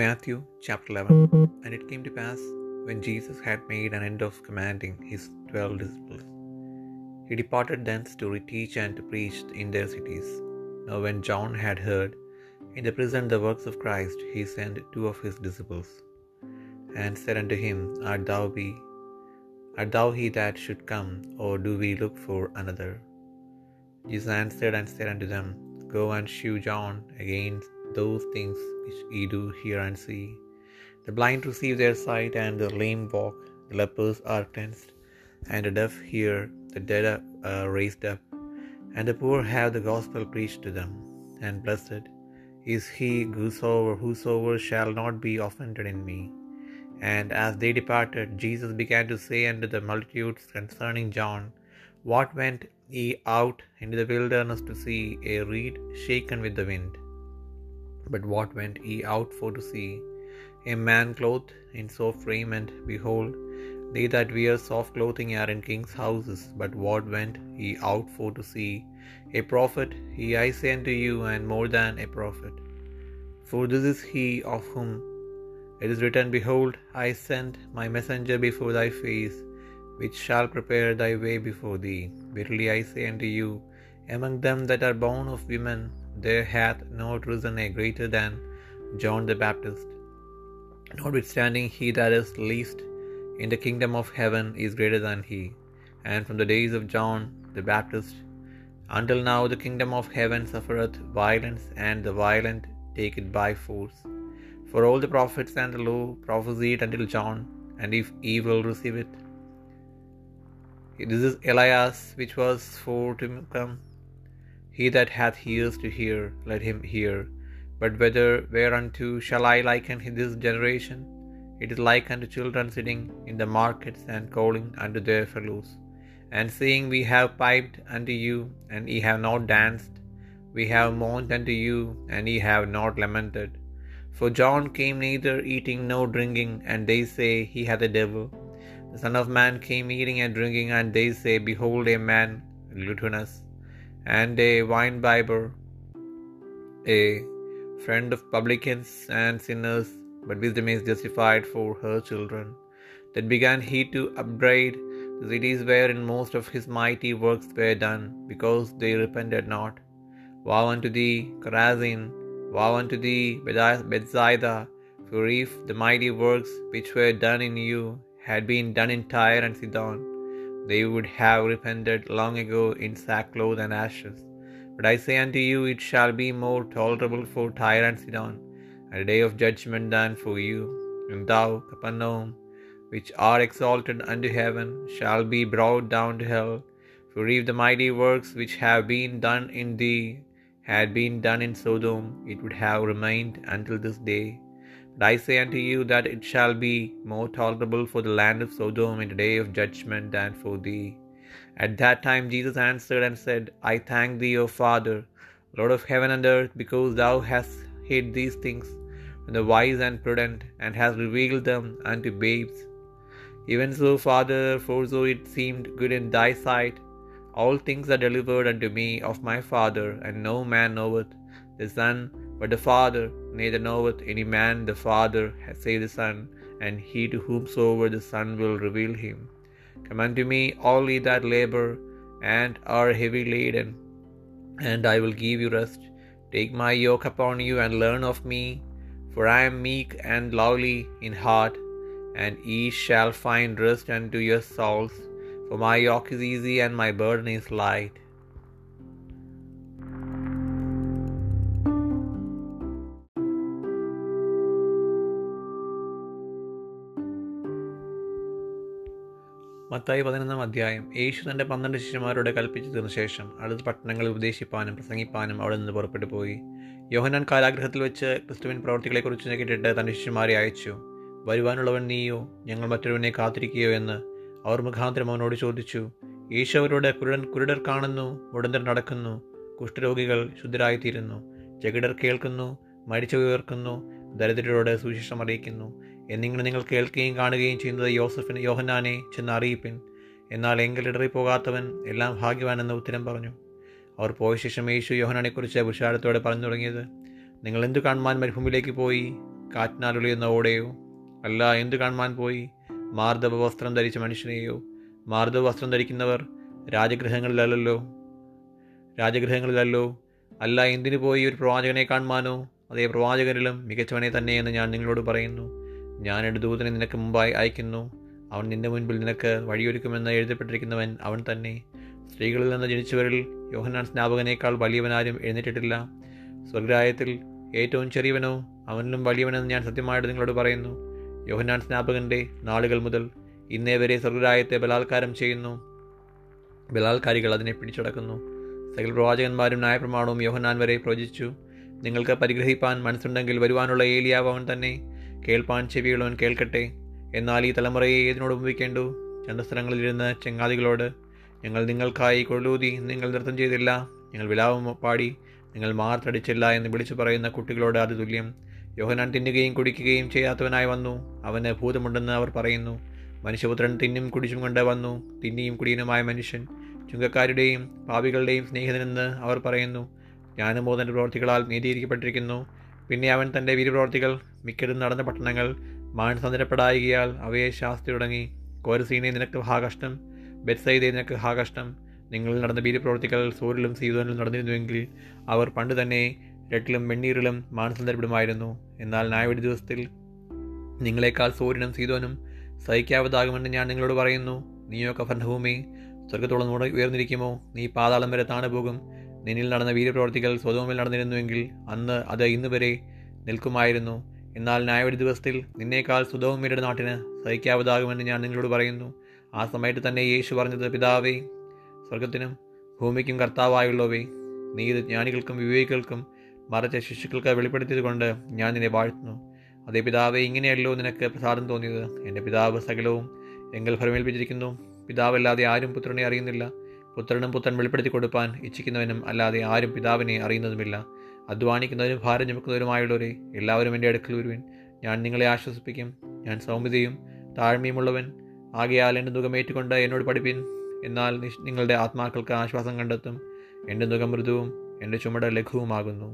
Matthew chapter 11. And it came to pass, when Jesus had made an end of commanding his 12 disciples, he departed thence to teach and to preach in their cities. Now when John had heard in the prison the works of Christ, he sent two of his disciples, and said unto him, Art thou he that should come, or do we look for another? Jesus answered and said unto them, Go and shew John again those things which ye do hear and see. The blind receive their sight, and the lame walk, the lepers are cleansed, and the deaf hear, the dead are raised up, and the poor have the gospel preached to them. And blessed is he whosoever shall not be offended in me. And as they departed, Jesus began to say unto the multitudes concerning John, What went ye out into the wilderness to see? A reed shaken with the wind? But what went ye out for to see? A man clothed in soft raiment? Behold, they that wear soft clothing are in kings' houses. But what went ye out for to see? A prophet? Yea, I say unto you, and more than a prophet. For this is he of whom it is written, Behold, I send my messenger before thy face, which shall prepare thy way before thee. Verily I say unto you, among them that are born of women, there hath not risen a greater than John the Baptist. Notwithstanding, he that is least in the kingdom of heaven is greater than he. And from the days of John the Baptist until now, the kingdom of heaven suffereth violence, and the violent take it by force. For all the prophets and the law prophesied until John, and if evil receive it. This is Elias, which was for to come. He that hath ears to hear, let him hear. But whereunto shall I liken this generation? It is like unto children sitting in the markets, and calling unto their fellows, and saying, We have piped unto you, and ye have not danced. We have mourned unto you, and ye have not lamented. For John came neither eating nor drinking, and they say, He hath a devil. The Son of Man came eating and drinking, and they say, Behold, a man gluttonous, and a winebibber, a friend of publicans and sinners. But wisdom is justified for her children. Then began he to upbraid the cities wherein most of his mighty works were done, because they repented not. Woe unto thee, Chorazin! Woe unto thee, Bethsaida! For if the mighty works which were done in you had been done in Tyre and Sidon, they would have repented long ago in sackcloth and ashes. But I say unto you, it shall be more tolerable for Tyre and Sidon at the day of judgment than for you. And thou, Capernaum, which art exalted unto heaven, shall be brought down to hell. For if the mighty works which have been done in thee had been done in Sodom, it would have remained until this day. But I say unto you, that it shall be more tolerable for the land of Sodom in the day of judgment than for thee. At that time Jesus answered and said, I thank thee, O Father, Lord of heaven and earth, because thou hast hid these things from the wise and prudent, and hast revealed them unto babes. Even so, Father, for so it seemed good in thy sight. All things are delivered unto me of my Father, and no man knoweth the Son but the Father, neither knoweth any man the Father, save the Son, and he to whomsoever the Son will reveal him. Come unto me, all ye that labour and are heavy laden, and I will give you rest. Take my yoke upon you, and learn of me, for I am meek and lowly in heart, and ye shall find rest unto your souls. For my yoke is easy and my burden is light. Mathai 11 അധ്യായം. യേശു തൻ്റെ 12 ശിഷ്യന്മാരോട് കൽപ്പിച്ചതിനു ശേഷം അടുത്ത പട്ടണങ്ങളിൽ ഉപദേശിപ്പാനും പ്രസംഗിപ്പാനും അവിടെ നിന്ന് പുറപ്പെട്ടു പോയി. യോഹന്നാൻ കാരാഗൃഹത്തിൽ വെച്ച് ക്രിസ്തുവിൻ പ്രവർത്തികളെക്കുറിച്ച് കേട്ടിട്ട് തൻ്റെ ശിഷ്യന്മാരെ അയച്ചു. വരുവാനുള്ളവൻ നീയോ, ഞങ്ങൾ മറ്റൊരുവനെ കാത്തിരിക്കുകയോ എന്ന് അവർ മുഖാന്തരം അവനോട് ചോദിച്ചു. യേശു അവരോട്, കുരുടർ കാണുന്നു, മുടന്തർ നടക്കുന്നു, കുഷ്ഠരോഗികൾ ശുദ്ധരായിത്തീരുന്നു, ചെകിടർ കേൾക്കുന്നു, മരിച്ചു ഉയർക്കുന്നു, ദരിദ്രരോട് സുവിശേഷം അറിയിക്കുന്നു എന്നിങ്ങനെ നിങ്ങൾ കേൾക്കുകയും കാണുകയും ചെയ്യുന്നത് യോഹന്നാനെ ചെന്ന് അറിയിപ്പിൻ. എന്നാൽ എങ്കിൽ ഇടറിപ്പോകാത്തവൻ എല്ലാം ഭാഗ്യവാനെന്ന് ഉത്തരം പറഞ്ഞു. അവർ പോയ ശേഷം യേശു യോഹന്നാനെക്കുറിച്ച് വിഷാദത്തോടെ പറഞ്ഞു തുടങ്ങിയത്, നിങ്ങൾ എന്തു കാണുവാൻ മരുഭൂമിയിലേക്ക് പോയി? കാറ്റിനാരുളിയുന്ന ഓടെയോ അല്ല എന്തു കാണുവാൻ പോയി? മാർദ്ദവ വസ്ത്രം ധരിച്ച മനുഷ്യനെയോ? മാർദ്ദവ വസ്ത്രം ധരിക്കുന്നവർ രാജഗൃഹങ്ങളിലല്ലോ. അല്ല എന്തിനു പോയി ഒരു പ്രവാചകനെ കാണുവാനോ? അതേ പ്രവാചകരിലും മികച്ചവനെ തന്നെയെന്ന് ഞാൻ നിങ്ങളോട് പറയുന്നു. ഞാൻ ഒരു ദൂതനെ നിനക്ക് മുമ്പായി അയക്കുന്നു. അവൻ നിന്റെ മുൻപിൽ നിനക്ക് വഴിയൊരുക്കുമെന്ന് എഴുതപ്പെട്ടിരിക്കുന്നവൻ അവൻ തന്നെ. സ്ത്രീകളിൽ നിന്ന് ജനിച്ചവരിൽ യോഹന്നാൻ സ്നാപകനേക്കാൾ വലിയവനാരും എഴുന്നേറ്റിട്ടില്ല. സ്വർഗ്ഗരാജ്യത്തിൽ ഏറ്റവും ചെറിയവനോ അവനിലും വലിയവനെന്ന് ഞാൻ സത്യമായിട്ട് നിങ്ങളോട് പറയുന്നു. യോഹന്നാൻ സ്നാപകൻ്റെ നാളുകൾ മുതൽ ഇന്നേ വരെ സ്വർഗ്ഗരാജ്യത്തെ ബലാത്കാരം ചെയ്യുന്നു, ബലാത്കാരികൾ അതിനെ പിടിച്ചടക്കുന്നു. സകല പ്രവാചകന്മാരും ന്യായപ്രമാണവും യോഹന്നാൻ വരെ പ്രവചിച്ചു. നിങ്ങൾക്ക് പരിഗ്രഹിപ്പാൻ മനസ്സുണ്ടെങ്കിൽ വരുവാനുള്ള ഏലിയാവ് അവൻ തന്നെ. കേൾപ്പാൻ ചെവിയുള്ളവൻ കേൾക്കട്ടെ. എന്നാൽ ഈ തലമുറയെ ഏതിനോട് ഉപയോഗിക്കേണ്ടു? ചന്തസ്ഥലങ്ങളിലിരുന്ന് ചങ്ങാതികളോട്, ഞങ്ങൾ നിങ്ങൾക്കായി കൊള്ളൂതി, നിങ്ങൾ നൃത്തം ചെയ്തില്ല, ഞങ്ങൾ വിലാപം പാടി, നിങ്ങൾ മാർത്തടിച്ചില്ല എന്ന് വിളിച്ചു പറയുന്ന കുട്ടികളോട് അത് തുല്യം. യോഹന്നാൻ തിന്നുകയും കുടിക്കുകയും ചെയ്യാത്തവനായി വന്നു, അവന് ഭൂതമുണ്ടെന്ന് അവർ പറയുന്നു. മനുഷ്യപുത്രൻ തിന്നും കുടിച്ചും കൊണ്ട് വന്നു, തിന്നിയും കുടിയനുമായ മനുഷ്യൻ, ചുങ്കക്കാരുടെയും പാപികളുടെയും സ്നേഹിതനെന്ന് അവർ പറയുന്നു. ഞാനും മോദൻ്റെ പ്രവർത്തികളാൽ നീതീകരിക്കപ്പെട്ടിരിക്കുന്നു. പിന്നെ അവൻ തൻ്റെ വീരപ്രവർത്തികൾ മിക്കതും നടന്ന പട്ടണങ്ങൾ മാനസാന്തരപ്പെടായികയാൽ അവയെ ശാസ്തി തുടങ്ങി. കോരസീനെ നിനക്ക് ഹാകഷ്ടം, ബെത്സയിദേ നിനക്ക് ഹാകഷ്ടം. നിങ്ങൾ നടന്ന വീരപ്രവർത്തികൾ സൂര്യലും സീതോനിലും നടന്നിരുന്നുവെങ്കിൽ അവർ പണ്ട് തന്നെ രട്ടിലും വെണ്ണീറിലും മാനസാന്തരപ്പെടുമായിരുന്നു. എന്നാൽ ന്യായവിധി ദിവസത്തിൽ നിങ്ങളെക്കാൾ സൂര്യനും സീതോനും സഹിക്കാവതാകുമെന്ന് ഞാൻ നിങ്ങളോട് പറയുന്നു. നീയോ കഫർന്നഹൂമി, സ്വർഗത്തോളം ഉയർന്നിരിക്കുമോ? നീ പാതാളം വരെ താണു പോകും. നിന്നിൽ നടന്ന വീരപ്രവർത്തികൾ സൊദോമിൽ നടന്നിരുന്നുവെങ്കിൽ അന്ന് അത് ഇന്ന് വരെ നിൽക്കുമായിരുന്നു. എന്നാൽ ന്യായവിധി ദിവസത്തിൽ നിന്നേക്കാൾ സൊദോമിയുടെ നാട്ടിന് സഹിക്കാവതാകുമെന്ന് ഞാൻ നിങ്ങളോട് പറയുന്നു. ആ സമയത്ത് തന്നെ യേശു പറഞ്ഞത്, പിതാവേ, സ്വർഗത്തിനും ഭൂമിക്കും കർത്താവായുള്ളവേ, നീ ഇത് ജ്ഞാനികൾക്കും വിവേകികൾക്കും മറച്ച ശിശുക്കൾക്ക് വെളിപ്പെടുത്തിയത് കൊണ്ട് ഞാൻ നിന്നെ വാഴ്ത്തുന്നു. അതേ പിതാവേ, ഇങ്ങനെയല്ലോ നിനക്ക് പ്രസാദം തോന്നിയത്. എൻ്റെ പിതാവ് സകലവും എങ്കിൽ ഫലമേൽപ്പിച്ചിരിക്കുന്നു. പിതാവല്ലാതെ ആരും പുത്രനെ അറിയുന്നില്ല, പുത്രനും പുത്രൻ വെളിപ്പെടുത്തി കൊടുപ്പാൻ ഇച്ഛിക്കുന്നവനും അല്ലാതെ ആരും പിതാവിനെ അറിയുന്നതുമില്ല. അധ്വാനിക്കുന്നവരും ഭാരം ചുമക്കുന്നവരുമായുള്ളവരെ എല്ലാവരും എൻ്റെ അടുക്കൽ വരുവൻ, ഞാൻ നിങ്ങളെ ആശ്വസിപ്പിക്കും. ഞാൻ സൗമ്യതയും താഴ്മയുമുള്ളവൻ ആകയാൽ എൻ്റെ മുഖം ഏറ്റുകൊണ്ട് എന്നോട് പഠിപ്പിൻ, എന്നാൽ നിങ്ങളുടെ ആത്മാക്കൾക്ക് ആശ്വാസം കണ്ടെത്തും. എൻ്റെ മുഖം മൃദുവും എൻ്റെ ചുമട് ലഘുവുമാകുന്നു.